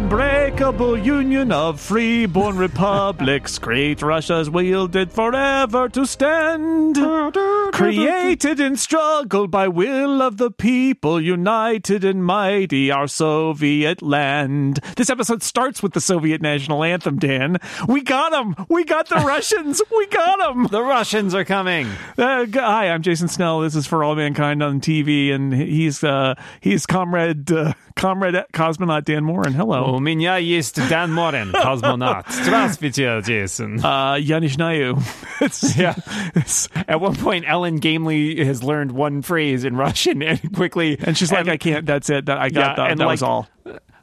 unbreakable union of free-born republics, great Russia's wielded forever to stand, created in struggle by will of the people, united and mighty, our Soviet land. This episode starts with the Soviet national anthem, Dan. We got them! We got the Russians! We got them! The Russians are coming! Hi, I'm Jason Snell. This is For All Mankind on TV, and he's Comrade Cosmonaut Dan Moran. Hello. У меня есть Dan Moran, Cosmonaut. Здравствуйте, Jason. Я не знаю. At one point, Ellen gamely has learned one phrase in Russian and quickly... And she's like, I can't, that's it, I got that, and that was all.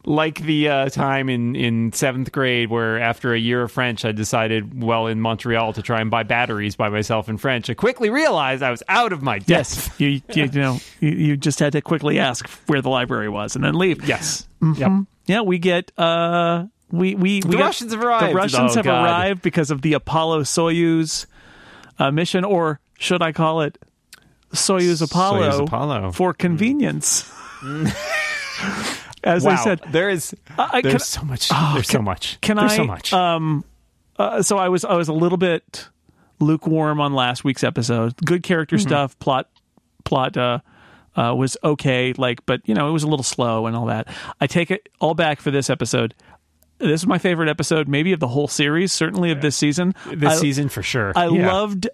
Like the time in 7th grade where after a year of French, I decided, well, in Montreal to try and buy batteries by myself in French. I quickly realized I was out of my depth. Yes, you just had to quickly ask where the library was and then leave. Yes. Mm-hmm. Yep. Yeah, we get... Russians have arrived. The Russians have arrived because of the Apollo Soyuz mission, or should I call it Soyuz Apollo. For convenience. Mm. As I said, there's so much. So I was a little bit lukewarm on last week's episode. Good character stuff, plot was okay, but it was a little slow and all that. I take it all back for this episode. This is my favorite episode, maybe of the whole series, certainly of this season. This season for sure. I loved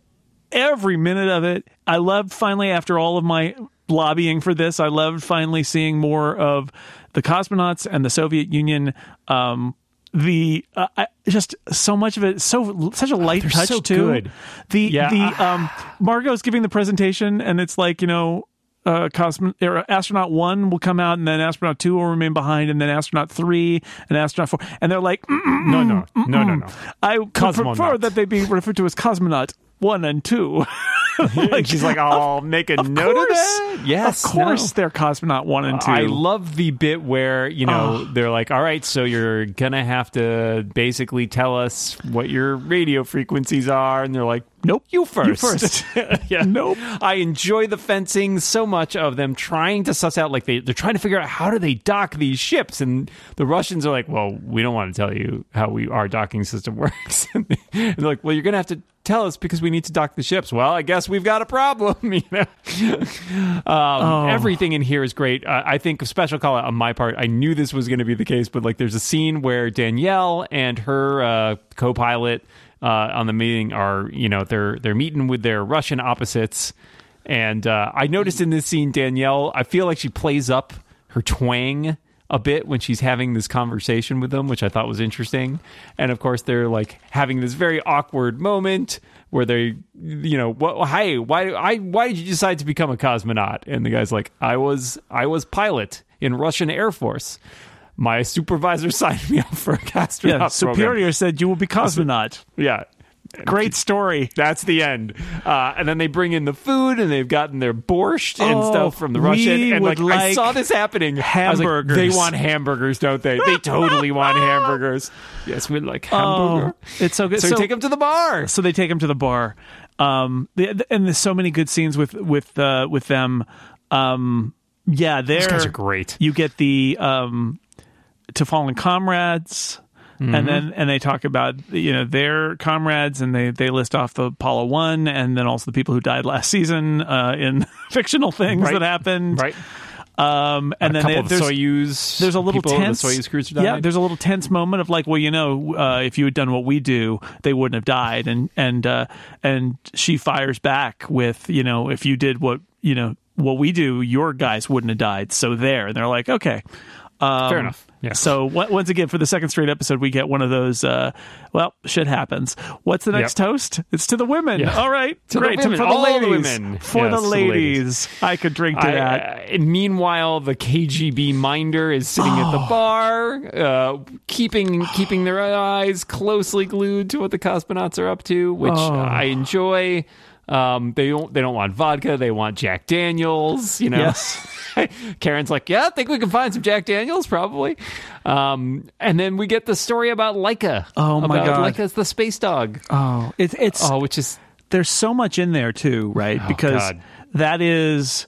every minute of it. I loved finally, after all of my lobbying for this, I loved finally seeing more of the cosmonauts and the Soviet Union. Just so much of it, such a light touch so too. Good. Margot's giving the presentation, and it's like astronaut 1 will come out, and then astronaut 2 will remain behind, and then astronaut 3 and astronaut 4, and they're like, no. I prefer that they be referred to as cosmonaut 1 and 2. Like, she's like, I'll make a note of that. Yes, of course they're cosmonaut 1 and 2. I love the bit where they're like, all right, so you're gonna have to basically tell us what your radio frequencies are, and they're like, nope, you first. Yeah. Nope. I enjoy the fencing so much of them trying to suss out, like they're trying to figure out how do they dock these ships, and the Russians are like, well, we don't want to tell you how our docking system works. And they're like, well, you're gonna have to tell us because we need to dock the ships. Well, I guess we've got a problem. Everything in here is great. I think a special call out on my part. I knew this was going to be the case, but there's a scene where Danielle and her co-pilot on the meeting are, they're meeting with their Russian opposites, and I noticed in this scene, Danielle, I feel like she plays up her twang a bit when she's having this conversation with them, which I thought was interesting. And of course, they're having this very awkward moment where they, hey, why did you decide to become a cosmonaut? And the guy's like, I was pilot in Russian Air Force. My supervisor signed me up for a cosmonaut superior program. Said you will be cosmonaut. Yeah. Great story. That's the end. And then they bring in the food, and they've gotten their borscht and stuff from the Russian. And I saw this happening. Hamburgers. They want hamburgers, don't they? They totally want hamburgers. Yes, we like hamburger. Oh, it's so good. So take them to the bar. So they take them to the bar. And there's so many good scenes with them. These guys are great. You get the To Fallen Comrades. Mm-hmm. And they talk about, their comrades, and they list off the Apollo 1, and then also the people who died last season in fictional things that happened. Right. And then there's a little tense. The Soyuz crews died. Yeah, there's a little tense moment of if you had done what we do, they wouldn't have died. And she fires back with, if you did what we do, your guys wouldn't have died. So there, and they're like, okay. Fair enough. Yeah. So once again, for the second straight episode, we get one of those, shit happens. What's the next toast? It's to the women. Yeah. All right. Great. For all the women. For the ladies. I could drink to that. Meanwhile, the KGB minder is sitting at the bar, keeping their eyes closely glued to what the cosmonauts are up to, which I enjoy. They don't want vodka. They want Jack Daniels, Yes. Karen's like, I think we can find some Jack Daniels, probably. And then we get the story about Laika. Oh, my God. Laika's the space dog. Oh, there's so much in there, too, right? Oh, because God. That is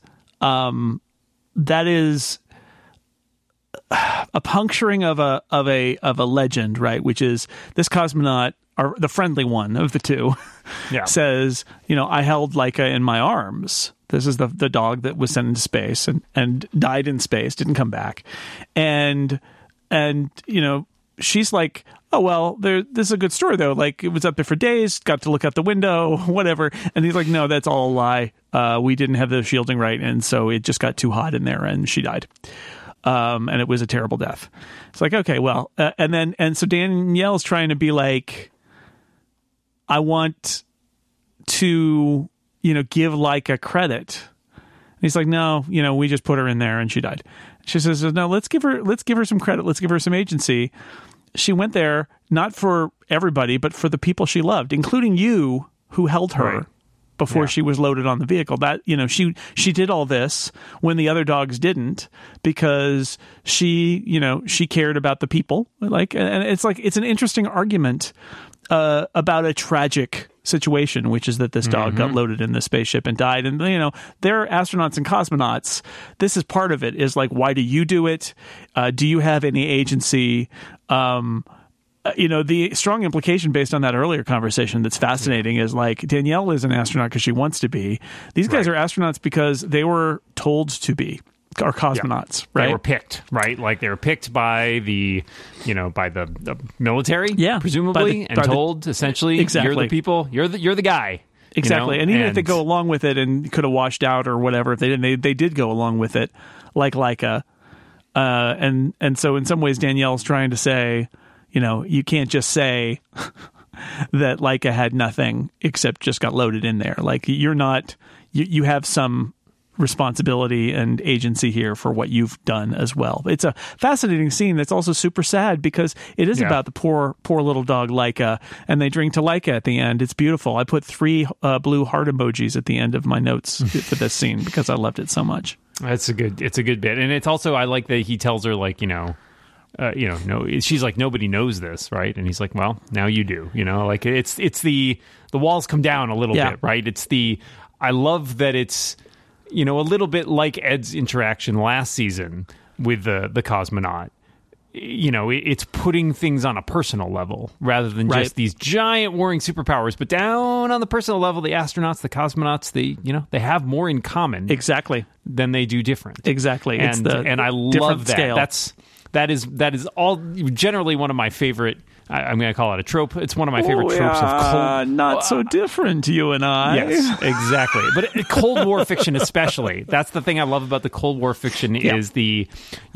a puncturing of a legend, right? Which is this cosmonaut, or the friendly one of the two, yeah, says, you know, I held Laika in my arms. This is the dog that was sent into space and died in space, didn't come back. And you know, she's like, oh, well, this is a good story, though. Like, it was up there for days, got to look out the window, whatever. And he's like, no, that's all a lie. We didn't have the shielding right, and so it just got too hot in there, and she died. And it was a terrible death. It's like, okay, well. And so Danielle's trying to be like, I want to, you know, give Laika credit. And he's like, no, you know, we just put her in there, and she died. She says, no, let's give her some credit. Let's give her some agency. She went there, not for everybody, but for the people she loved, including you, who held her right before, yeah, she was loaded on the vehicle. That, you know, she did all this when the other dogs didn't, because she, you know, she cared about the people. Like, and it's like, it's an interesting argument about a tragic situation, which is that this dog, mm-hmm, got loaded in the spaceship and died. And, you know, they're astronauts and cosmonauts. This is part of it, is like, why do you do it? Do you have any agency? You know, the strong implication based on that earlier conversation that's fascinating is like, Danielle is an astronaut because she wants to be. These guys, right, are astronauts because they were told to be, or cosmonauts, yeah, right? They were picked, right? Like, they were picked by the, you know, by the military, yeah, presumably, and told, essentially, exactly, you're the people, you're the guy. Exactly. You know? And even if they go along with it and could have washed out or whatever, if they didn't, they did go along with it, like Laika. And so in some ways, Danielle's trying to say, you know, you can't just say that Laika had nothing except just got loaded in there. Like, you're not, you have some responsibility and agency here for what you've done as well. It's a fascinating scene that's also super sad, because it is, yeah, about the poor little dog Laika, and they drink to Laika at the end. It's beautiful. I put 3 blue heart emojis at the end of my notes for this scene because I loved it so much. It's a good bit. And it's also, I like that he tells her, like, you know, no, she's like, nobody knows this, right? And he's like, well, now you do, you know, like, it's the walls come down a little, yeah, bit, right? It's the, I love that it's, you know, a little bit like Ed's interaction last season with the cosmonaut. You know, it's putting things on a personal level rather than, right, just these giant warring superpowers, but down on the personal level, the astronauts, the cosmonauts, they have more in common, exactly, than they do different. Exactly. And, it's and I love that. Scale. That is all, generally one of my favorite, I'm going to call it a trope. It's one of my favorite tropes of Cold War. Not so different, you and I. Yes, exactly. But Cold War fiction especially. That's the thing I love about the Cold War fiction, yeah, is you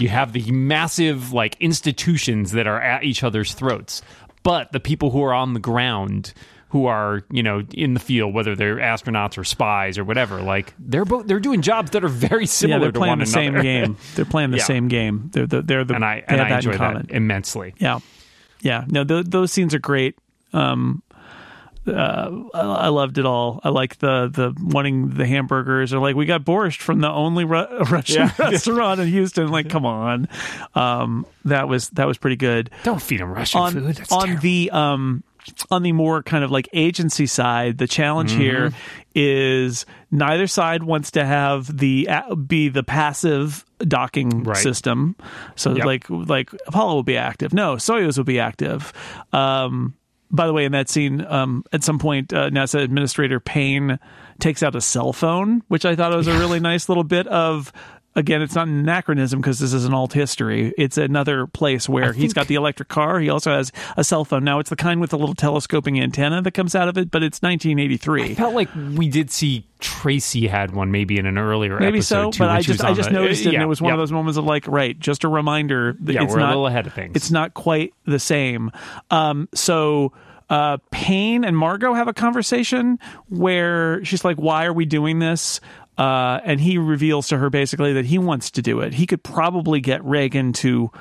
have the massive, like, institutions that are at each other's throats. But the people who are on the ground, who are, you know, in the field, whether they're astronauts or spies or whatever, like, they're doing jobs that are very similar, yeah, they're to one another. They're playing the same game. I enjoy that immensely. Yeah. Yeah, no, those scenes are great. I loved it all. I like the wanting the hamburgers, or like, we got borscht from the only Russian, yeah, restaurant in Houston. Like, come on, that was pretty good. Don't feed them Russian food. That's terrible. On the more kind of like agency side, the challenge, mm-hmm, here is neither side wants to have be the passive docking, right, system. So, yep, like Apollo will be active. No, Soyuz will be active. By the way, in that scene, at some point, NASA Administrator Payne takes out a cell phone, which I thought was a really nice little bit of. Again, it's not an anachronism because this is an alt history. It's another place where he's got the electric car. He also has a cell phone. Now, it's the kind with the little telescoping antenna that comes out of it, but it's 1983. I felt like we did see Tracy had one maybe in an earlier episode. Maybe so, but I just noticed it, yeah, and it was one, yeah, of those moments of like, right, just a reminder that, yeah, we're a little ahead of things. It's not quite the same. So Payne and Margot have a conversation where she's like, why are we doing this? And he reveals to her basically that he wants to do it. He could probably get Reagan to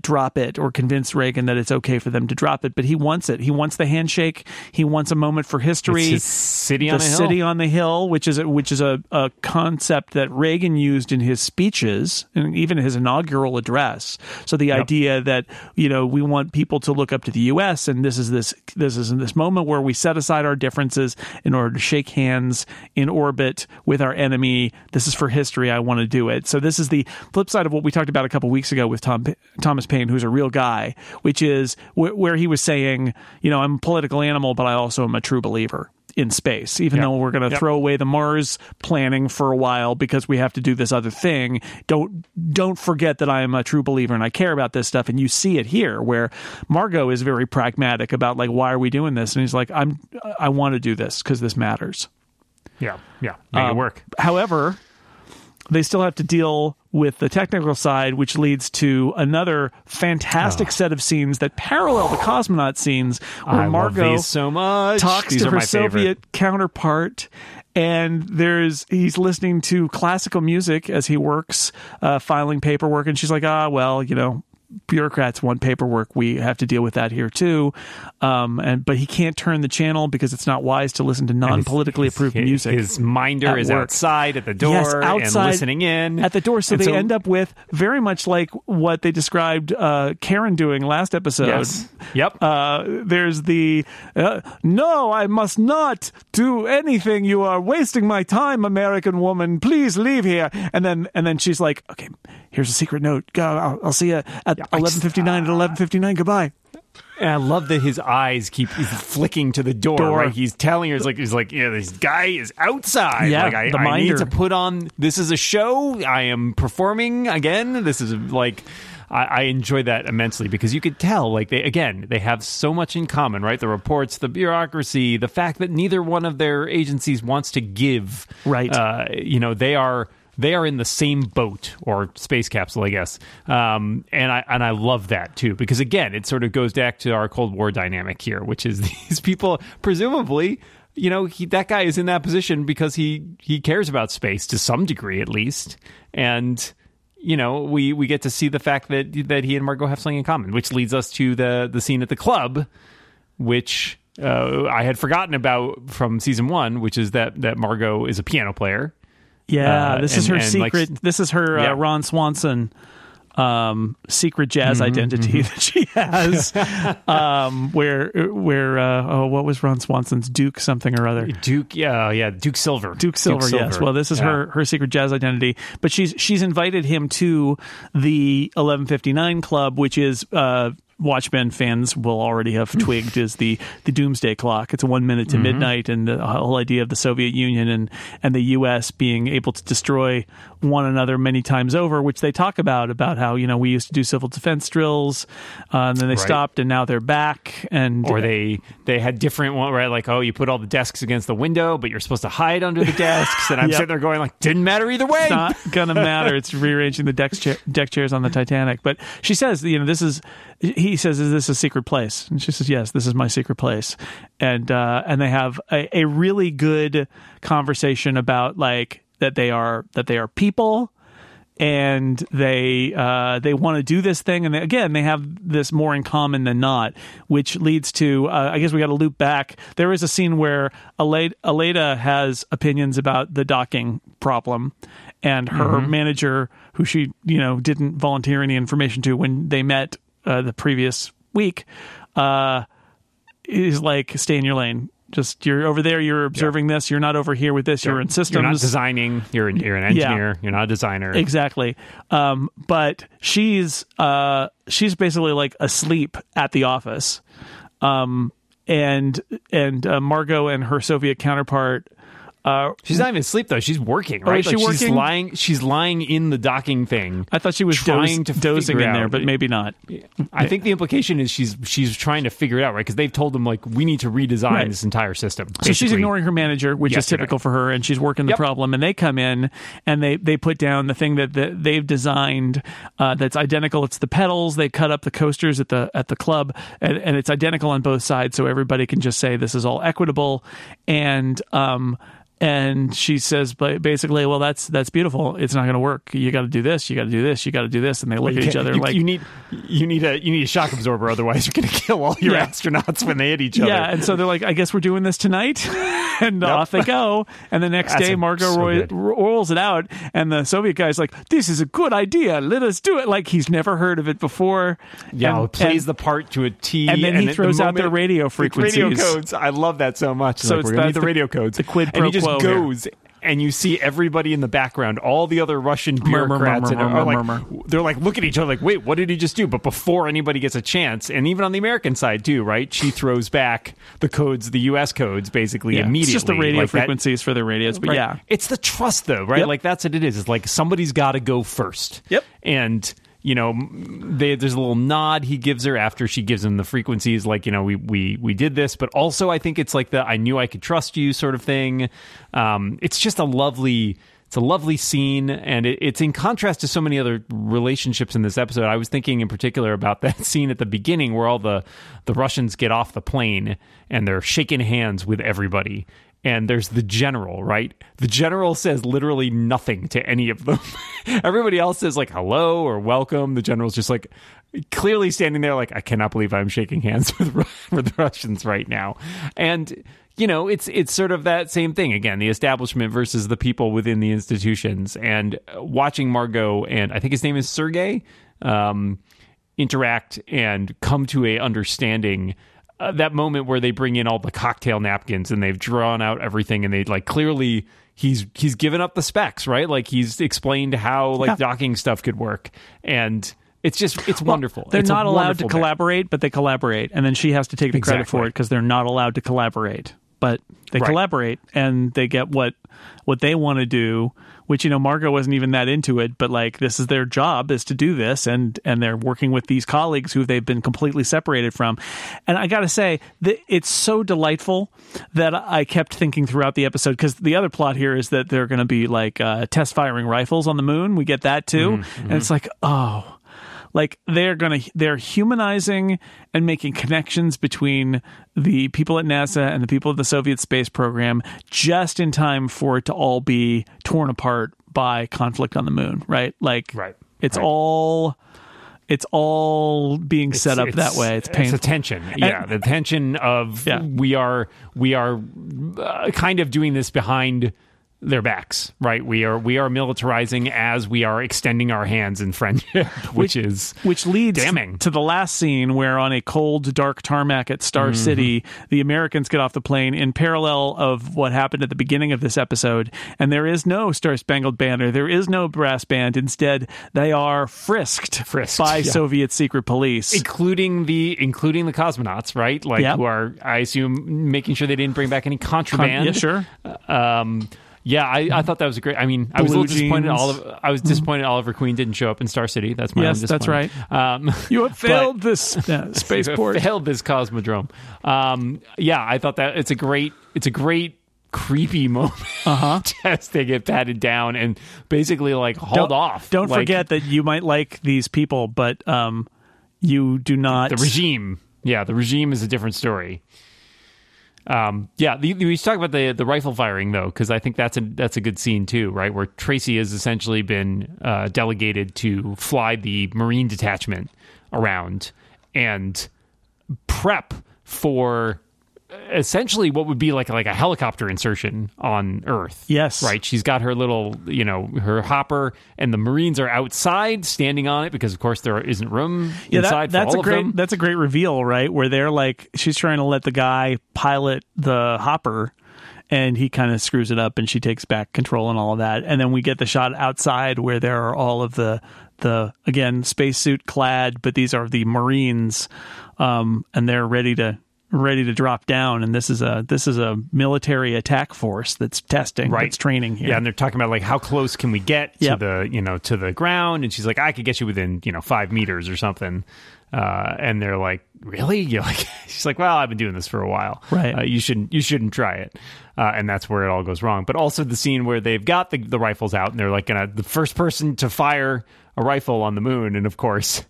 drop it or convince Reagan that it's okay for them to drop it, but he wants it. He wants the handshake. He wants a moment for history. It's his city on the hill. City on the hill, which is a concept that Reagan used in his speeches and even his inaugural address. So the idea that, you know, we want people to look up to the U.S. and this is this moment where we set aside our differences in order to shake hands in orbit with our enemy. This is for history. I want to do it. So this is the flip side of what we talked about a couple weeks ago with Thomas Paine, who's a real guy, which is where he was saying, you know, I'm a political animal, but I also am a true believer in space, even though we're going to throw away the Mars planning for a while because we have to do this other thing. Don't forget that I am a true believer and I care about this stuff. And you see it here where Margot is very pragmatic about, like, why are we doing this? And he's like, I want to do this because this matters. Yeah. Yeah. Make it work. However, they still have to deal with the technical side, which leads to another fantastic set of scenes that parallel the cosmonaut scenes, where Margot so much. Talks these to her Soviet counterpart, and he's listening to classical music as he works, filing paperwork, and she's like, bureaucrats want paperwork. We have to deal with that here too. But he can't turn the channel because it's not wise to listen to non-politically approved music. His minder is outside at the door and listening in at the door. So end up with very much like what they described Karen doing last episode. Yes. Yep. There's the no, I must not do anything. You are wasting my time, American woman. Please leave here. And then she's like, okay, here's a secret note. Go. I'll see you at 11:59. At 11:59. Goodbye. And I love that his eyes keep flicking to the door. Right? He's telling her, he's like, yeah, this guy is outside. Yeah, like, I need to put on. This is a show. I am performing again. This is like. I enjoy that immensely because you could tell, like, they have so much in common, right? The reports, the bureaucracy, the fact that neither one of their agencies wants to give. Right. They are in the same boat or space capsule, I guess. And I love that too, because again, it sort of goes back to our Cold War dynamic here, which is these people, presumably, you know, that guy is in that position because he cares about space to some degree, at least. And, you know, we get to see the fact that he and Margot have something in common, which leads us to the scene at the club, which I had forgotten about from season one, which is that Margot is a piano player. Yeah, this is her Ron Swanson secret jazz identity that she has. What was Ron Swanson's Duke something or other? Duke Silver. Duke Silver. Yes. Well, this is her secret jazz identity, but she's invited him to the 11:59 club, which is Watchmen fans will already have twigged is the doomsday clock. It's 1 minute to midnight, and the whole idea of the Soviet Union and the U.S. being able to destroy one another many times over, which they talk about how, you know, we used to do civil defense drills, and then they stopped, and now they're back. Or they had different one, right? Like, oh, you put all the desks against the window, but you're supposed to hide under the desks. And I'm sitting there going, like, didn't matter either way. It's not gonna matter. It's rearranging the deck chairs on the Titanic. But she says, you know, he says, is this a secret place? And she says, yes, this is my secret place. And they have a really good conversation about, like, that they are people, and they want to do this thing. And they have this more in common than not, which leads to, I guess we got to loop back. There is a scene where Aleda has opinions about the docking problem, and her manager, who she, you know, didn't volunteer any information to when they met the previous week, is like, stay in your lane. Just, you're over there, you're observing this, you're not over here with this, you're in systems. You're not designing, you're an engineer, you're not a designer. Exactly. But she's basically, like, asleep at the office. And Margot and her Soviet counterpart, she's not even asleep, though. She's working, right? Oh, is she working? She's lying in the docking thing. I thought she was dozing in there, but maybe not. I think the implication is she's trying to figure it out, right? Because they've told them, like, we need to redesign this entire system. Basically. So she's ignoring her manager, which is typical for her, and she's working the problem. And they come in, and they put down the thing that they've designed that's identical. It's the pedals. They cut up the coasters at the club, and it's identical on both sides, so everybody can just say this is all equitable. And she says, but basically, well, that's beautiful. It's not going to work. You got to do this. You got to do this. You got to do this. And they look at each other like you need a shock absorber, otherwise you're going to kill all your astronauts when they hit each other. Yeah, and so they're like, I guess we're doing this tonight, and off they go. And the next day, Margot rolls it out, and the Soviet guy's like, "This is a good idea. Let us do it." Like he's never heard of it before. Yeah, and plays the part to a T, and then he throws out their radio frequencies, radio codes. I love that so much. So it's the radio codes, the quid pro quo. Goes and you see everybody in the background, all the other Russian bureaucrats, they're like, look at each other like, wait, what did he just do? But before anybody gets a chance, and even on the American side too, right? She throws back the codes, the U.S. codes, basically immediately. It's just the radio frequencies for the radios, but it's the trust though, right? Yep. Like that's what it is. It's like somebody's got to go first. Yep, and. You know, there's a little nod he gives her after she gives him the frequencies, like, you know, we did this. But also, I think it's like the I knew I could trust you sort of thing. It's just a lovely scene. And it's in contrast to so many other relationships in this episode. I was thinking in particular about that scene at the beginning where all the Russians get off the plane and they're shaking hands with everybody. And there's the general, right? The general says literally nothing to any of them. Everybody else says like hello or welcome. The general's just like clearly standing there like, I cannot believe I'm shaking hands with Russians right now. And, you know, it's sort of that same thing. Again, the establishment versus the people within the institutions. And watching Margot and I think his name is Sergei interact and come to a understanding. That moment where they bring in all the cocktail napkins and they've drawn out everything and they like clearly he's given up the specs, right? Like he's explained how like docking stuff could work, and it's wonderful. They're not allowed to collaborate, but they collaborate, and then she has to take the credit for it because they're not allowed to collaborate, but they collaborate and they get what they want to do. Which, you know, Margot wasn't even that into it, but like this is their job is to do this, and they're working with these colleagues who they've been completely separated from. And I got to say, it's so delightful that I kept thinking throughout the episode, because the other plot here is that they're going to be like test firing rifles on the moon. We get that too. Mm-hmm. And it's like, oh, like they're humanizing and making connections between the people at NASA and the people at the Soviet space program just in time for it to all be torn apart by conflict on the moon, right? Like it's all being set up that way. It's painful. It's a tension. Yeah, the tension of we are kind of doing this behind their backs, right? We are militarizing as we are extending our hands in friendship, which leads damning to the last scene where on a cold, dark tarmac at Star City, the Americans get off the plane in parallel of what happened at the beginning of this episode. And there is no Star Spangled Banner. There is no brass band. Instead, they are frisked by Soviet secret police, including the cosmonauts, right? Like who are, I assume, making sure they didn't bring back any contraband. Yeah, I thought that was a great. I mean, I was a little disappointed. I was disappointed Oliver Queen didn't show up in Star City. That's my own disappointment. That's right. You have failed this spaceport. You have failed this cosmodrome. Yeah, I thought that it's a great creepy moment as they get patted down and basically like hauled off. Don't forget that you might like these people, but you do not. The regime. Yeah, the regime is a different story. We talk about the rifle firing though, because I think that's a good scene too, right? Where Tracy has essentially been delegated to fly the Marine detachment around and prep for essentially what would be like a helicopter insertion on Earth. Yes, right. She's got her little, you know, her hopper, and the Marines are outside standing on it because, of course, there isn't room inside. That's a great reveal, right? Where they're like, she's trying to let the guy pilot the hopper, and he kind of screws it up, and she takes back control and all of that, and then we get the shot outside where there are all of the again spacesuit clad, but these are the Marines, and they're ready to drop down, and this is a military attack force that's testing, right? That's training here. Yeah, and they're talking about like how close can we get to the, you know, to the ground, and she's like, I could get you within, you know, 5 meters or something, and they're like, really? You're like, she's like, well, I've been doing this for a while, right? You shouldn't try it, and that's where it all goes wrong. But also the scene where they've got the rifles out and they're like, the first person to fire a rifle on the moon, and of course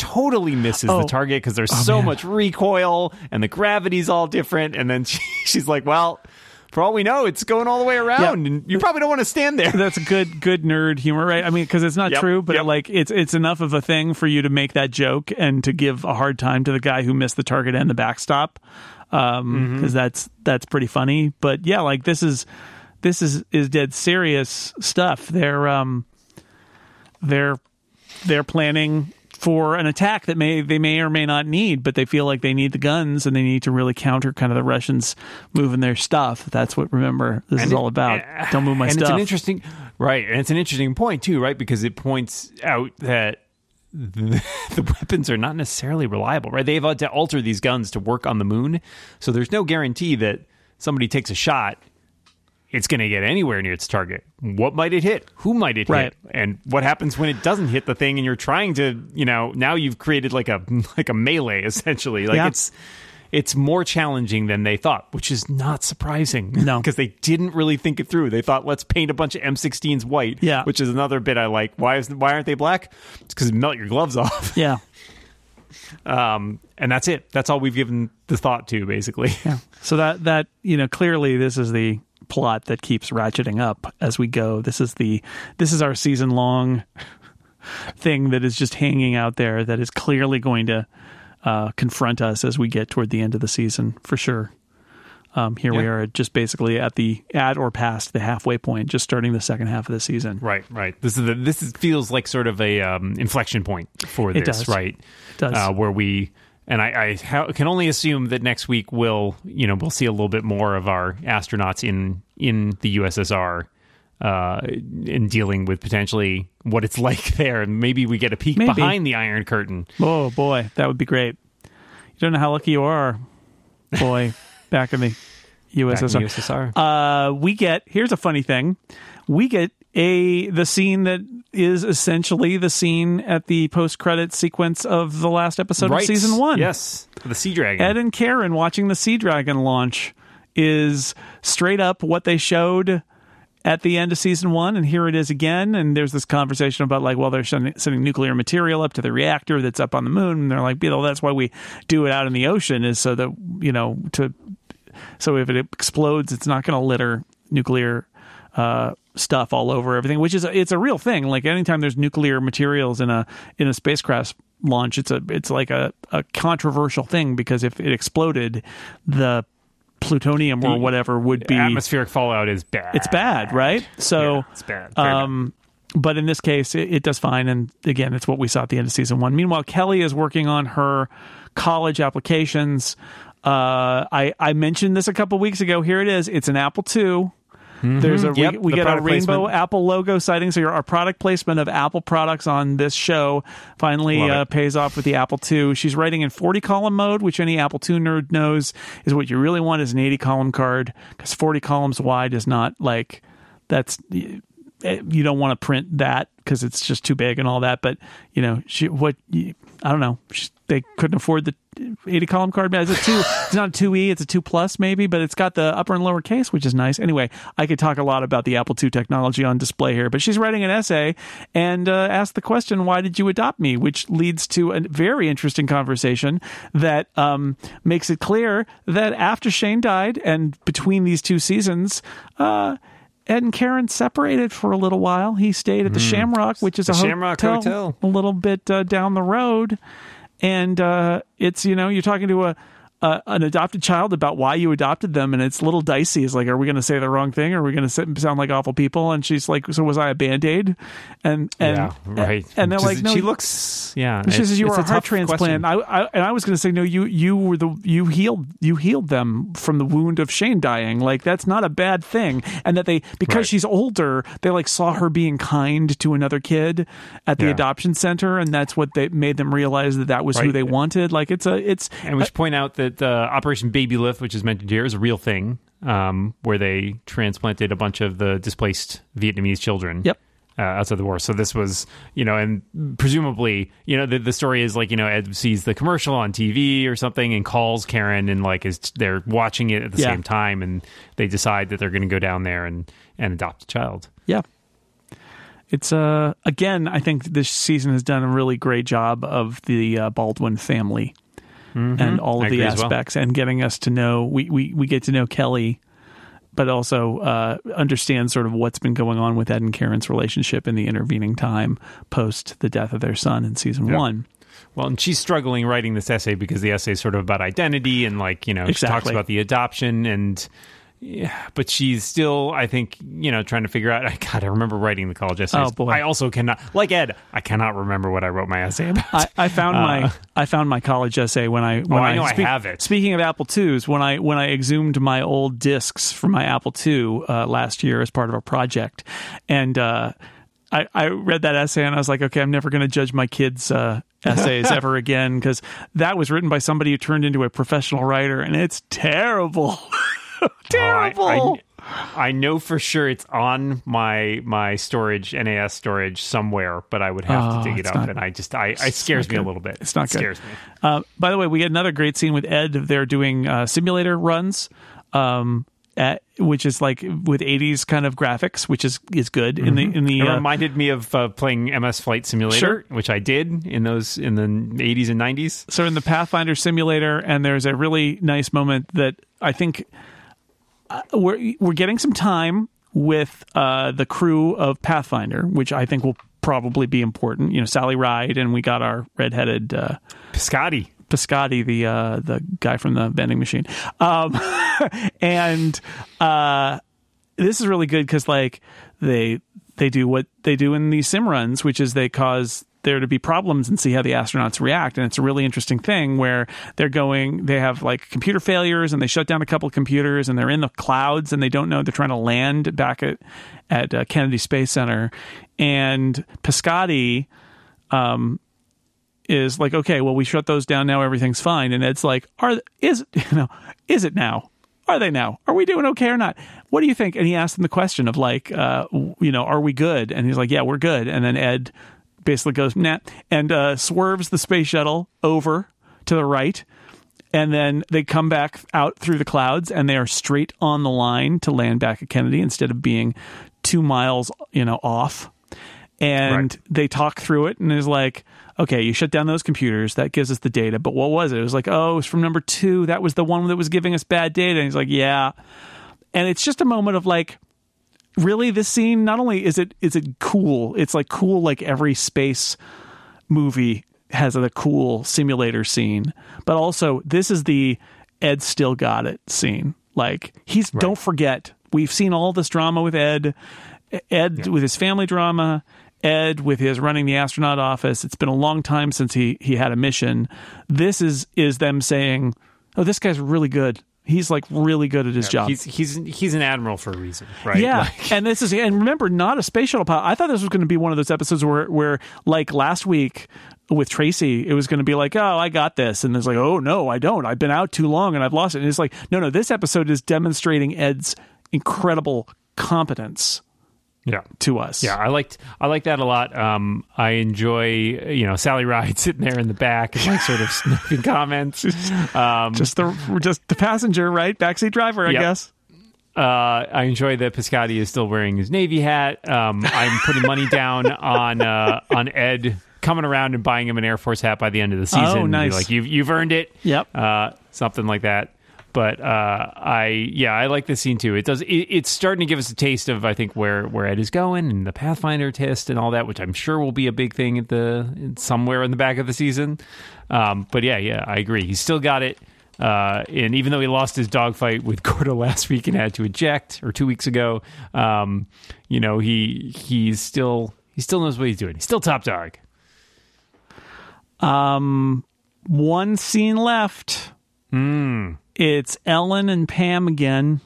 totally misses the target because there's so much recoil and the gravity's all different. And then she's like, well, for all we know, it's going all the way around, and you probably don't want to stand there. That's good nerd humor, right? I mean, because it's not true, but like it's enough of a thing for you to make that joke and to give a hard time to the guy who missed the target and the backstop, because that's pretty funny. But yeah, like this is dead serious stuff. They're planning for an attack that they may or may not need, but they feel like they need the guns and they need to really counter kind of the Russians moving their stuff. That's what, remember, this is all about. Don't move my stuff. It's an interesting point too, right? Because it points out that the weapons are not necessarily reliable, right? They've had to alter these guns to work on the moon, so there's no guarantee that somebody takes a shot, it's going to get anywhere near its target. What might it hit? Who might it hit? And what happens when it doesn't hit the thing and you're trying to, now you've created like a melee, essentially. Like it's more challenging than they thought, which is not surprising. No. Because they didn't really think it through. They thought, let's paint a bunch of M16s white, which is another bit I like. Why aren't they black? It's because melt your gloves off. Yeah. And that's it. That's all we've given the thought to, basically. Yeah. So that clearly this is the plot that keeps ratcheting up as we go. This is our season long thing that is just hanging out there, that is clearly going to confront us as we get toward the end of the season, for sure. We are just basically at or past the halfway point, just starting the second half of the season. Right. This feels like sort of a inflection point for this. It does. Right. It does. And I can only assume that next week we'll see a little bit more of our astronauts in the USSR in dealing with potentially what it's like there. And maybe we get a peek behind the Iron Curtain. Oh, boy. That would be great. You don't know how lucky you are, boy, back in the USSR. Here's a funny thing. We get the scene that is essentially the scene at the post-credits sequence of the last episode of season one. Yes, the Sea Dragon. Ed and Karen watching the Sea Dragon launch is straight up what they showed at the end of season one, and here it is again. And there's this conversation about they're sending nuclear material up to the reactor that's up on the moon, and they're like, that's why we do it out in the ocean, is so that so if it explodes, it's not going to litter nuclear stuff all over everything, which is it's a real thing. Like anytime there's nuclear materials in a spacecraft launch, it's like a controversial thing, because if it exploded, the plutonium or whatever would be, atmospheric fallout is bad. It's bad, right? So it's bad. But in this case, it does fine. And again, it's what we saw at the end of season one. Meanwhile, Kelly is working on her college applications. I mentioned this a couple weeks ago. Here it is. It's an Apple II. Mm-hmm. We get our rainbow placement. Apple logo sighting, so our product placement of Apple products on this show finally pays off with the Apple II. She's writing in 40-column mode, which any Apple II nerd knows is what you really want is an 80-column card, because 40 columns wide is not you don't want to print that because it's just too big and all that. But I don't know. They couldn't afford the 80-column card. It's not a 2E, it's a 2+ maybe, but it's got the upper and lower case, which is nice. Anyway, I could talk a lot about the Apple II technology on display here, but she's writing an essay and asked the question, why did you adopt me? Which leads to a very interesting conversation that makes it clear that after Shane died and between these two seasons, Ed and Karen separated for a little while. He stayed at the Shamrock, which is a hotel a little bit down the road. And it's, you're talking to an adopted child about why you adopted them. And it's a little dicey. It's like, are we going to say the wrong thing? Are we going to sound like awful people? And she's like, so was I a Band-Aid? And they're like, no. She looks, And she says, you were a heart transplant. I was going to say, no, you healed them from the wound of Shane dying. Like, that's not a bad thing. And that because she's older, they saw her being kind to another kid at the adoption center. And that's what they made them realize that was who they wanted. Like, and we should point out that the Operation Baby Lift, which is mentioned here, is a real thing, where they transplanted a bunch of the displaced Vietnamese children outside the war. So this was, and presumably, the story is Ed sees the commercial on TV or something and calls Karen and they're watching it at the same time, and they decide that they're going to go down there and adopt a child. Yeah. It's again, I think this season has done a really great job of the Baldwin family and all of the aspects, and getting us to know. We get to know Kelly, but also understand sort of what's been going on with Ed and Karen's relationship in the intervening time post the death of their son in season one. Well, and she's struggling writing this essay because the essay is sort of about identity and, like, you know, she talks about the adoption and, but she's still, I think, you know, trying to figure out, I remember writing the college essays. Oh, boy. I also cannot, like Ed, I cannot remember what I wrote my essay about. I found my college essay when I have it. Speaking of Apple IIs, when I exhumed my old discs from my Apple II last year as part of a project, and I read that essay and I was like, okay, I'm never going to judge my kids' essays ever again, because that was written by somebody who turned into a professional writer, and it's terrible. Terrible. I know for sure it's on my storage, NAS storage somewhere, but I would have to dig it up. It scares me a little bit. It's not good. It scares me. By the way, we get another great scene with Ed. They're doing simulator runs. Which is like with 80s kind of graphics, which is good. In the it reminded me of playing MS Flight Simulator, which I did in the 80s and 90s. So in the Pathfinder simulator, and there's a really nice moment that I think we're getting some time with the crew of Pathfinder, which I think will probably be important. You know, Sally Ride, and we got our redheaded Piscotti, the guy from the vending machine. And this is really good because, like, they do what they do in these sim runs, which is they cause there to be problems and see how the astronauts react. And it's a really interesting thing where they have like computer failures and they shut down a couple of computers and they're in the clouds and they don't know, they're trying to land back at Kennedy Space Center. And Piscotti, is like, okay, well, we shut those down, now everything's fine. And Ed's like, is it now? Are they now? Are we doing okay or not? What do you think? And he asked him the question of like, you know, are we good? And he's like, yeah, we're good. And then Ed basically goes, nah, and swerves the space shuttle over to the right. And then they come back out through the clouds and they are straight on the line to land back at Kennedy instead of being 2 miles, you know, off. And they talk through it and is like, okay, you shut down those computers. That gives us the data. But what was it? It was like, oh, it's from number 2. That was the one that was giving us bad data. And he's like, yeah. And it's just a moment of like, really, this scene, not only is it cool, it's like cool, like every space movie has a cool simulator scene. But also, this is the Ed still got it scene. Like, don't forget, we've seen all this drama with Ed with his family drama, Ed with his running the astronaut office. It's been a long time since he had a mission. This is them saying, oh, this guy's really good. He's like really good at his job. He's an admiral for a reason, right? Yeah. Like, and this is, and remember, not a space shuttle pilot. I thought this was going to be one of those episodes where like last week with Tracy, it was going to be like, oh, I got this. And it's like, oh no, I don't. I've been out too long and I've lost it. And it's like, no, this episode is demonstrating Ed's incredible competence. Yeah, to us. Yeah, I liked that a lot. I enjoy, you know, Sally Ride sitting there in the back and like sort of sniffing comments. Just the passenger, right? Backseat driver, I guess. I enjoy that Piscotti is still wearing his Navy hat. I'm putting money down on Ed coming around and buying him an Air Force hat by the end of the season. Oh, nice! Like you've earned it. Yep. Something like that. But I like this scene too. It's starting to give us a taste of, I think, where Ed is going and the Pathfinder test and all that, which I'm sure will be a big thing somewhere in the back of the season. But yeah, I agree. He's still got it. And even though he lost his dogfight with Gordo last week and had to eject, or 2 weeks ago, you know, he still knows what he's doing. He's still top dog. One scene left. It's Ellen and Pam again,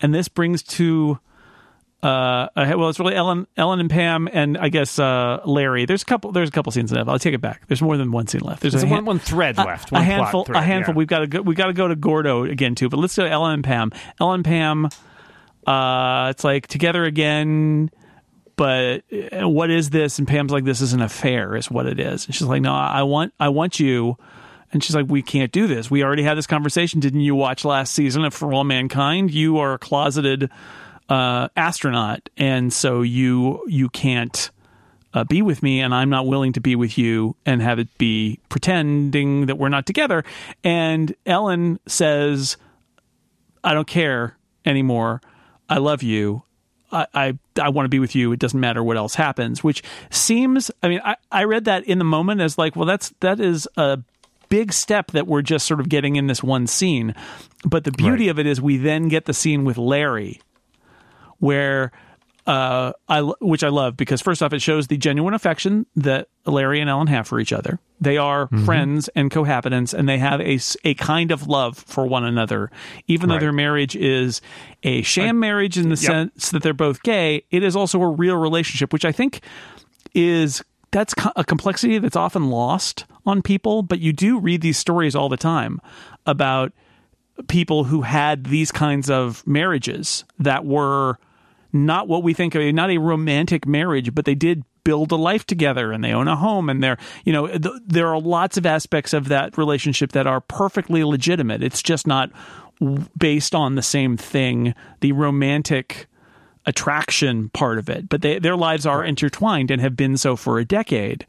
and this brings to it's really Ellen and Pam, and I guess Larry. There's a couple scenes left. I'll take it back. There's more than one scene left. There's one thread left. A handful. Yeah. We've got to go to Gordo again too, but let's go to Ellen and Pam. Ellen and Pam, it's like together again. But what is this? And Pam's like, this is an affair, is what it is. And she's like, no, I want you. And she's like, we can't do this. We already had this conversation. Didn't you watch last season of For All Mankind? You are a closeted astronaut, and so you can't be with me, and I'm not willing to be with you and have it be pretending that we're not together. And Ellen says, I don't care anymore. I love you. I want to be with you. It doesn't matter what else happens, which seems, I mean, I read that in the moment as like, well, that is a big step that we're just sort of getting in this one scene. But the beauty of it is we then get the scene with Larry where, which I love, because first off, it shows the genuine affection that Larry and Ellen have for each other. They are friends and cohabitants, and they have a kind of love for one another. Even though their marriage is a sham marriage in the sense that they're both gay, it is also a real relationship, which I think is... that's a complexity that's often lost on people, but you do read these stories all the time about people who had these kinds of marriages that were not what we think of, not a romantic marriage, but they did build a life together and they own a home, and they're, you know, there are lots of aspects of that relationship that are perfectly legitimate. It's just not based on the same thing, the romantic attraction part of it, but their lives are intertwined and have been so for a decade.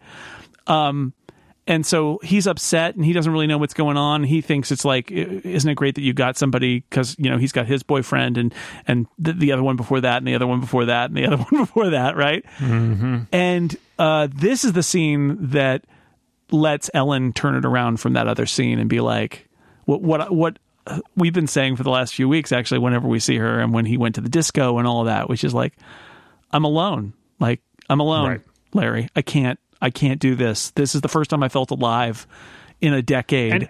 And so he's upset and he doesn't really know what's going on. He thinks it's like, isn't it great that you got somebody? Cause you know, he's got his boyfriend and the other one before that, and the other one before that, and the other one before that. Right. Mm-hmm. And, this is the scene that lets Ellen turn it around from that other scene and be like, what we've been saying for the last few weeks, actually, whenever we see her and when he went to the disco and all of that, which is like, I'm alone. Like, I'm alone, Larry. I can't do this. This is the first time I felt alive in a decade.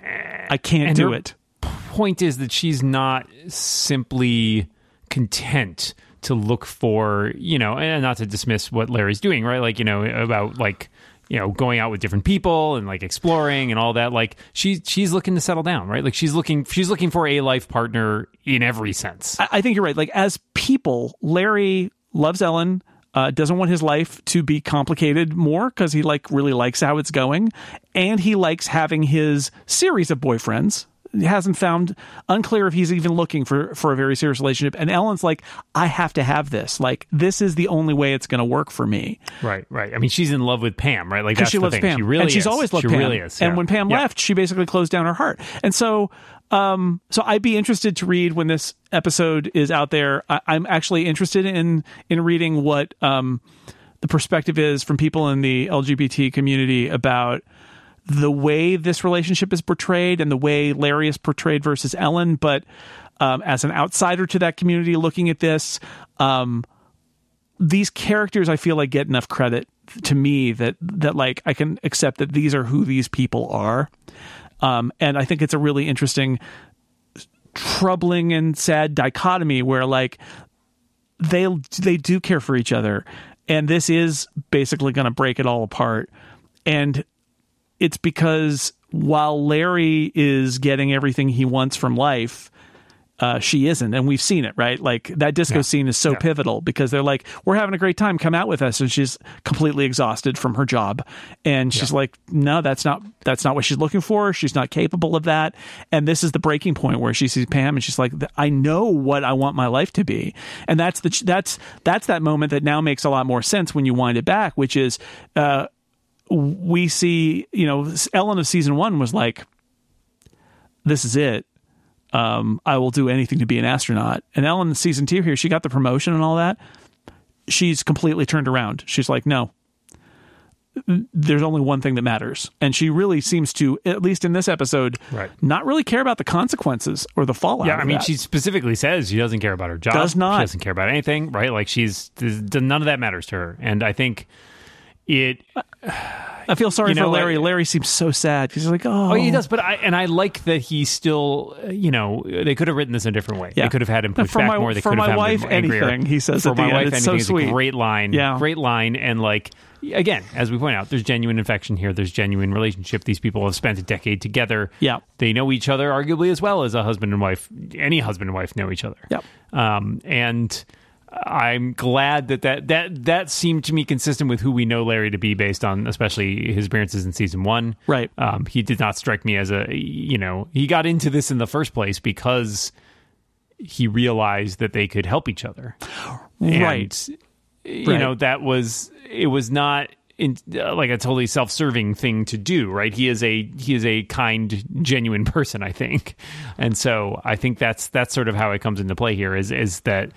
I can't do it. Point is that she's not simply content to look for, you know, and not to dismiss what Larry's doing, right? Like, you know, about like, you know, going out with different people and like exploring and all that. Like she's looking to settle down, right? Like she's looking for a life partner in every sense. I think you're right. Like as people, Larry loves Ellen, doesn't want his life to be complicated more because he like really likes how it's going. And he likes having his series of boyfriends. He hasn't found, unclear if he's even looking for a very serious relationship. And Ellen's like, I have to have this. Like, this is the only way it's going to work for me. Right, right. I mean, she's in love with Pam, right? Like, that's she the loves thing. Pam. She really and she's is. Always loved she Pam. Really is, yeah. And when Pam left, she basically closed down her heart. And so, so I'd be interested to read when this episode is out there. I'm actually interested in reading what the perspective is from people in the LGBT community about the way this relationship is portrayed and the way Larry is portrayed versus Ellen. But as an outsider to that community looking at this, these characters, I feel like, get enough credit to me that like I can accept that these are who these people are. And I think it's a really interesting, troubling and sad dichotomy where like they do care for each other. And this is basically going to break it all apart. And it's because while Larry is getting everything he wants from life, she isn't. And we've seen it, right? Like that disco scene is so pivotal because they're like, we're having a great time. Come out with us. And she's completely exhausted from her job. And she's like, no, that's not what she's looking for. She's not capable of that. And this is the breaking point where she sees Pam and she's like, I know what I want my life to be. And that's that moment that now makes a lot more sense when you wind it back, which is, we see, you know, Ellen of season one was like, this is it. I will do anything to be an astronaut. And Ellen in season two here, she got the promotion and all that. She's completely turned around. She's like, no, there's only one thing that matters. And she really seems to, at least in this episode, not really care about the consequences or the fallout. Yeah, I mean, she specifically says she doesn't care about her job. Does not. She doesn't care about anything, right? Like none of that matters to her. And I think... I feel sorry for Larry. Larry seems so sad. He's like, oh, he does. But I like that he still, you know, they could have written this in a different way. Yeah. They could have had him push back more. They could have had him angrier. Anything he says for at my the wife, end. It's so sweet. It's a great line. Yeah. Great line. And like, again, as we point out, there's genuine affection here. There's genuine relationship. These people have spent a decade together. Yeah. They know each other arguably as well as a husband and wife. Any husband and wife know each other. Yeah. And I'm glad that seemed to me consistent with who we know Larry to be based on, especially his appearances in season one. Right. He did not strike me as he got into this in the first place because he realized that they could help each other. And, right. You know, that was, it was not in, like a totally self-serving thing to do, right? He is a kind, genuine person, I think. And so I think that's sort of how it comes into play here is that,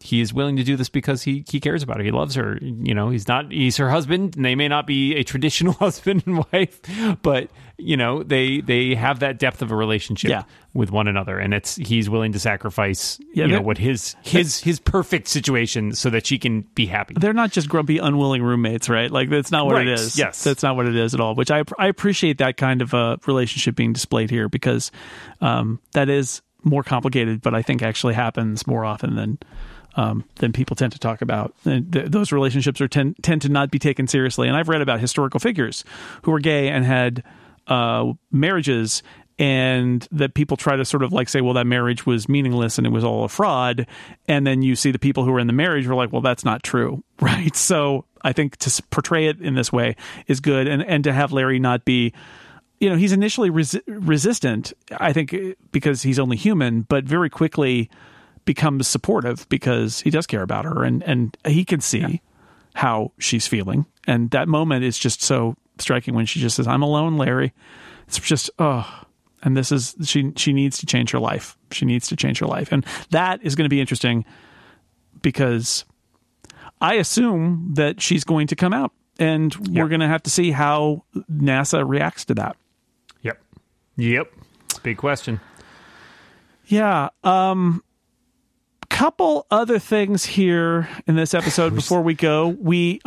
he is willing to do this because he cares about her. He loves her. You know, he's her husband, and they may not be a traditional husband and wife, but you know, they have that depth of a relationship with one another, and he's willing to sacrifice what his perfect situation so that she can be happy. They're not just grumpy, unwilling roommates, right? Like that's not what it is. Yes, that's not what it is at all. Which I appreciate that kind of a relationship being displayed here because that is more complicated, but I think actually happens more often than people tend to talk about. And those relationships are tend to not be taken seriously. And I've read about historical figures who were gay and had marriages, and that people try to sort of like say, well, that marriage was meaningless and it was all a fraud. And then you see the people who were in the marriage were like, well, that's not true, right? So I think to portray it in this way is good, and to have Larry not be. You know, he's initially resistant, I think, because he's only human, but very quickly becomes supportive because he does care about her, and he can see how she's feeling. And that moment is just so striking when she just says, "I'm alone, Larry." It's just, oh. And this is, she needs to change her life. She needs to change her life. And that is going to be interesting because I assume that she's going to come out, and we're going to have to see how NASA reacts to that. Yep. Big question. Yeah. Couple other things here in this episode before we go. We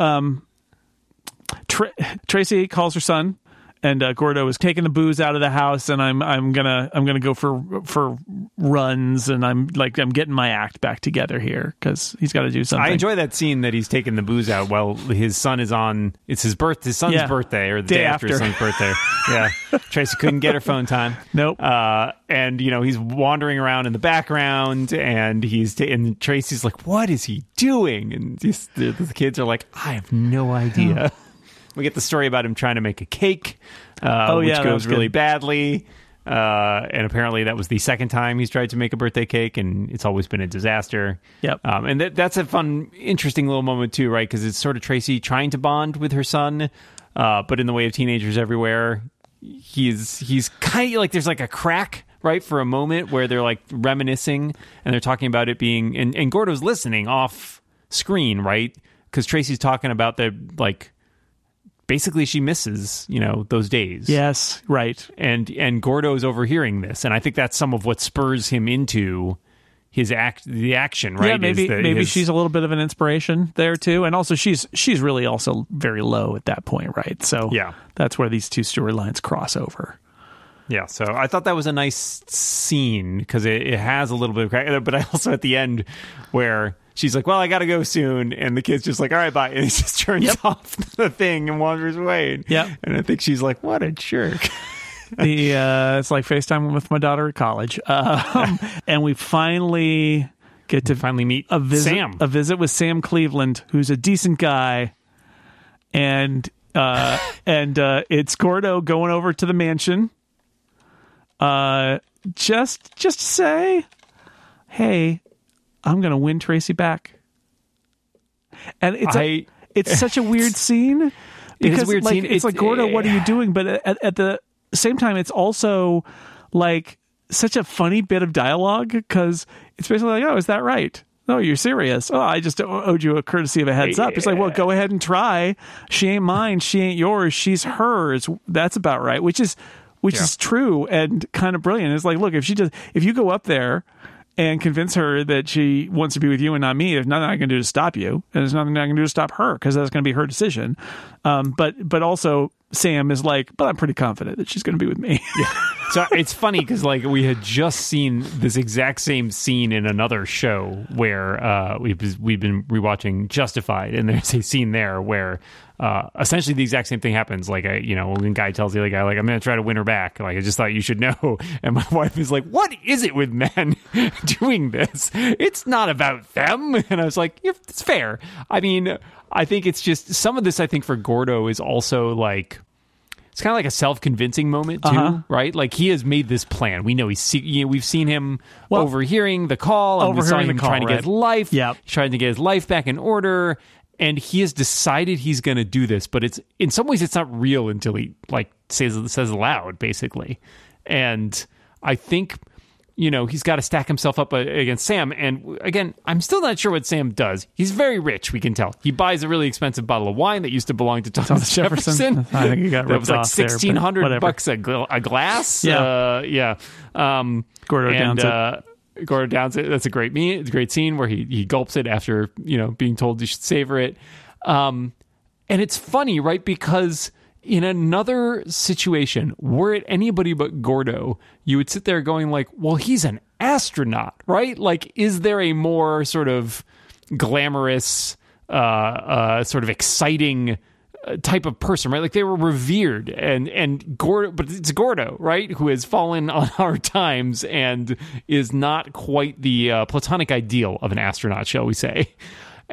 Tracy calls her son, and Gordo is taking the booze out of the house, and I'm gonna go for runs, and I'm getting my act back together here because he's got to do something. I enjoy that scene that he's taking the booze out while his son is on. It's his son's birthday, or the day after his son's birthday. Yeah, Tracy couldn't get her phone time. Nope. And you know, he's wandering around in the background, and and Tracy's like, "What is he doing?" And just, the kids are like, "I have no idea." We get the story about him trying to make a cake, which goes really badly. And apparently that was the second time he's tried to make a birthday cake, and it's always been a disaster. Yep. And that's a fun, interesting little moment too, right? Because it's sort of Tracy trying to bond with her son, but in the way of teenagers everywhere, he's kind of like, there's like a crack, right, for a moment where they're like reminiscing, and they're talking about it being, and Gordo's listening off screen, right? Because Tracy's talking about the, like, basically she misses, you know, those days. Yes, right. And Gordo's overhearing this, and I think that's some of what spurs him into the action, right? Yeah, maybe she's a little bit of an inspiration there too, and also she's really also very low at that point, right? So yeah, that's where these two storylines cross over. Yeah, so I thought that was a nice scene because it has a little bit of crack, but I also at the end where she's like, well, I got to go soon. And the kid's just like, all right, bye. And he just turns off the thing and wanders away. Yeah. And I think she's like, what a jerk. It's like FaceTime with my daughter at college. And we finally get to finally meet a visit with Sam Cleveland, who's a decent guy. And it's Gordo going over to the mansion. Just say, hey, I'm going to win Tracy back. And it's such a weird scene. Because it's a weird scene. It's like, Gordo, what are you doing? But at the same time, it's also like such a funny bit of dialogue because it's basically like, oh, is that right? No, you're serious. Oh, I just owed you a courtesy of a heads up. It's like, well, go ahead and try. She ain't mine. She ain't yours. She's hers. That's about right, which is true and kind of brilliant. It's like, look, if you go up there and convince her that she wants to be with you and not me, there's nothing I can do to stop you, and there's nothing I can do to stop her, because that's going to be her decision. But also Sam is like, but I'm pretty confident that she's going to be with me. So it's funny because like we had just seen this exact same scene in another show where we've been rewatching Justified, and there's a scene there where essentially the exact same thing happens. Like, when guy tells the other guy, like, I'm going to try to win her back. Like, I just thought you should know. And my wife is like, what is it with men doing this? It's not about them. And I was like, yeah, it's fair. I mean, I think it's just some of this, I think for Gordo is also like, It's kind of like a self-convincing moment, too, right? Like, he has made this plan. We know he's... You know, we've seen him overhearing the call. And we saw him trying to get his life. Yep. He's trying to get his life back in order. And he has decided he's going to do this. But it's... In some ways, it's not real until he, like, says it loud, basically. And I think... You know, he's got to stack himself up against Sam. And again, I'm still not sure what Sam does. He's very rich, we can tell. He buys a really expensive bottle of wine that used to belong to Thomas Jefferson. I think he got ripped off. That was like $1,600 a glass. Yeah. Gordo downs it. Gordo downs it. That's a great meet. It's a great scene where he gulps it after, you know, being told you should savor it. And it's funny, right? Because... In another situation, were it anybody but Gordo, you would sit there going like, well, he's an astronaut, right? Like, is there a more sort of glamorous, sort of exciting type of person, right? Like, they were revered, and Gordo, but it's Gordo, right, who has fallen on hard times and is not quite the platonic ideal of an astronaut, shall we say.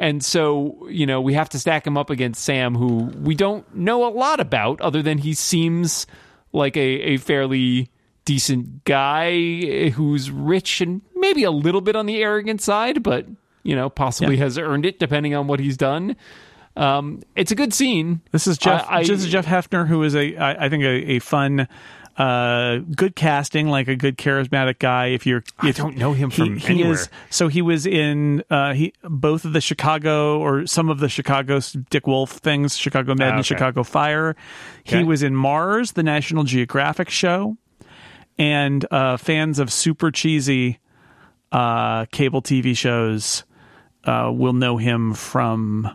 And so, you know, we have to stack him up against Sam, who we don't know a lot about, other than he seems like a fairly decent guy who's rich and maybe a little bit on the arrogant side, but, you know, possibly has earned it, depending on what he's done. It's a good scene. This is Jeff Hefner, who is, I think, a fun... good casting, like a good charismatic guy. I don't know him from anywhere. He was in both of the Chicago, or some of the Chicago Dick Wolf things, Chicago Med and Chicago Fire. He was in Mars, the National Geographic show, and fans of super cheesy cable TV shows will know him from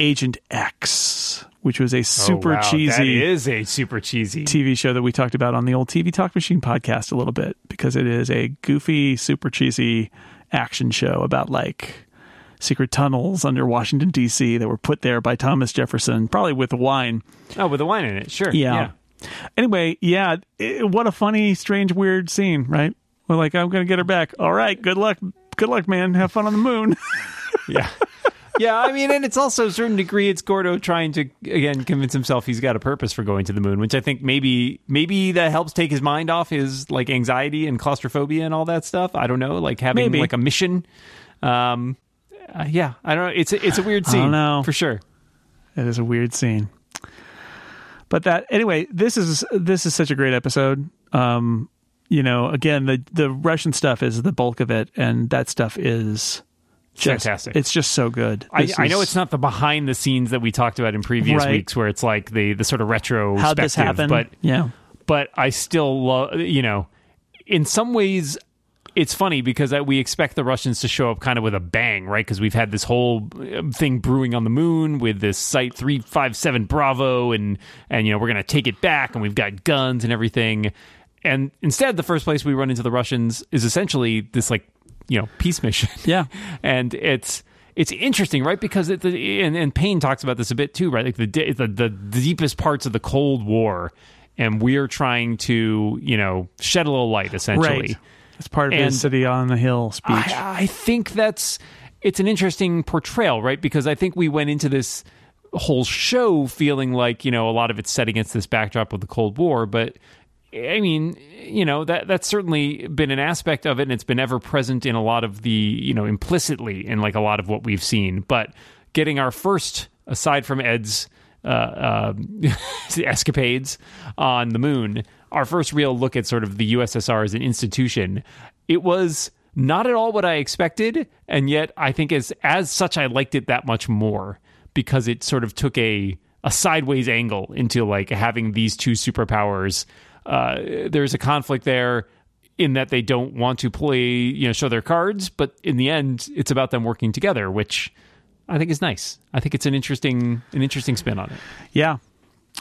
Agent X, which was a super cheesy... That is a super cheesy... TV show that we talked about on the old TV Talk Machine podcast a little bit, because it is a goofy, super cheesy action show about, like, secret tunnels under Washington, D.C. that were put there by Thomas Jefferson, probably with the wine. Oh, with the wine in it, sure. Yeah. Anyway, what a funny, strange, weird scene, right? We're like, I'm going to get her back. All right, good luck. Good luck, man. Have fun on the moon. Yeah. Yeah, I mean, and it's also, to a certain degree, it's Gordo trying to, again, convince himself he's got a purpose for going to the moon, which I think maybe that helps take his mind off his, like, anxiety and claustrophobia and all that stuff. I don't know, like, having, like, a mission. Yeah, I don't know. It's a weird scene. I don't know. For sure. It is a weird scene. But this is such a great episode. You know, again, the Russian stuff is the bulk of it, and that stuff is... fantastic. It's just so good. I know it's not the behind the scenes that we talked about in previous weeks, where it's like the sort of retrospective. How'd this happen? But I still love, you know, in some ways it's funny because we expect the Russians to show up kind of with a bang, right? Because we've had this whole thing brewing on the moon with this Site 357 Bravo and you know, we're going to take it back and we've got guns and everything. And instead, the first place we run into the Russians is essentially this, like, you know, peace mission. Yeah. And it's interesting, right? Because and Payne talks about this a bit too, right? Like the deepest parts of the Cold War, and we're trying to, you know, shed a little light, essentially. Right. It's part of his City on the Hill speech. I think it's an interesting portrayal, right? Because I think we went into this whole show feeling like, you know, a lot of it's set against this backdrop of the Cold War, but I mean, you know, that's certainly been an aspect of it, and it's been ever present in a lot of the, you know, implicitly in, like, a lot of what we've seen. But getting our first, aside from Ed's escapades on the moon, our first real look at sort of the USSR as an institution, it was not at all what I expected, and yet I think as such I liked it that much more, because it sort of took a sideways angle into, like, having these two superpowers. There's a conflict there in that they don't want to play, you know, show their cards, but in the end, it's about them working together, which I think is nice. I think it's an interesting spin on it. Yeah.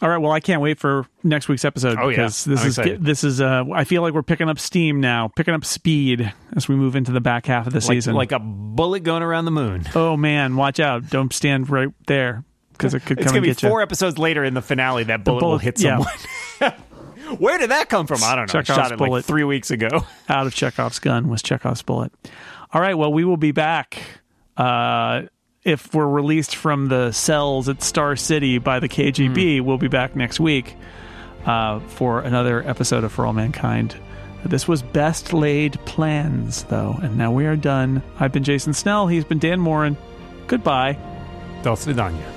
All right. Well, I can't wait for next week's episode because this is I feel like we're picking up steam now, picking up speed as we move into the back half of the season, like a bullet going around the moon. Oh man, watch out! Don't stand right there because it could come. It's gonna be four episodes later in the finale that bullet will hit someone. Yeah. Where did that come from? I don't know. Chekhov's shot it bullet. Like 3 weeks ago. Out of Chekhov's gun was Chekhov's bullet. All right. Well, we will be back if we're released from the cells at Star City by the KGB. We'll be back next week for another episode of For All Mankind. This was Best Laid Plans, though, and now we are done. I've been Jason Snell. He's been Dan Moran. Goodbye. До свидания.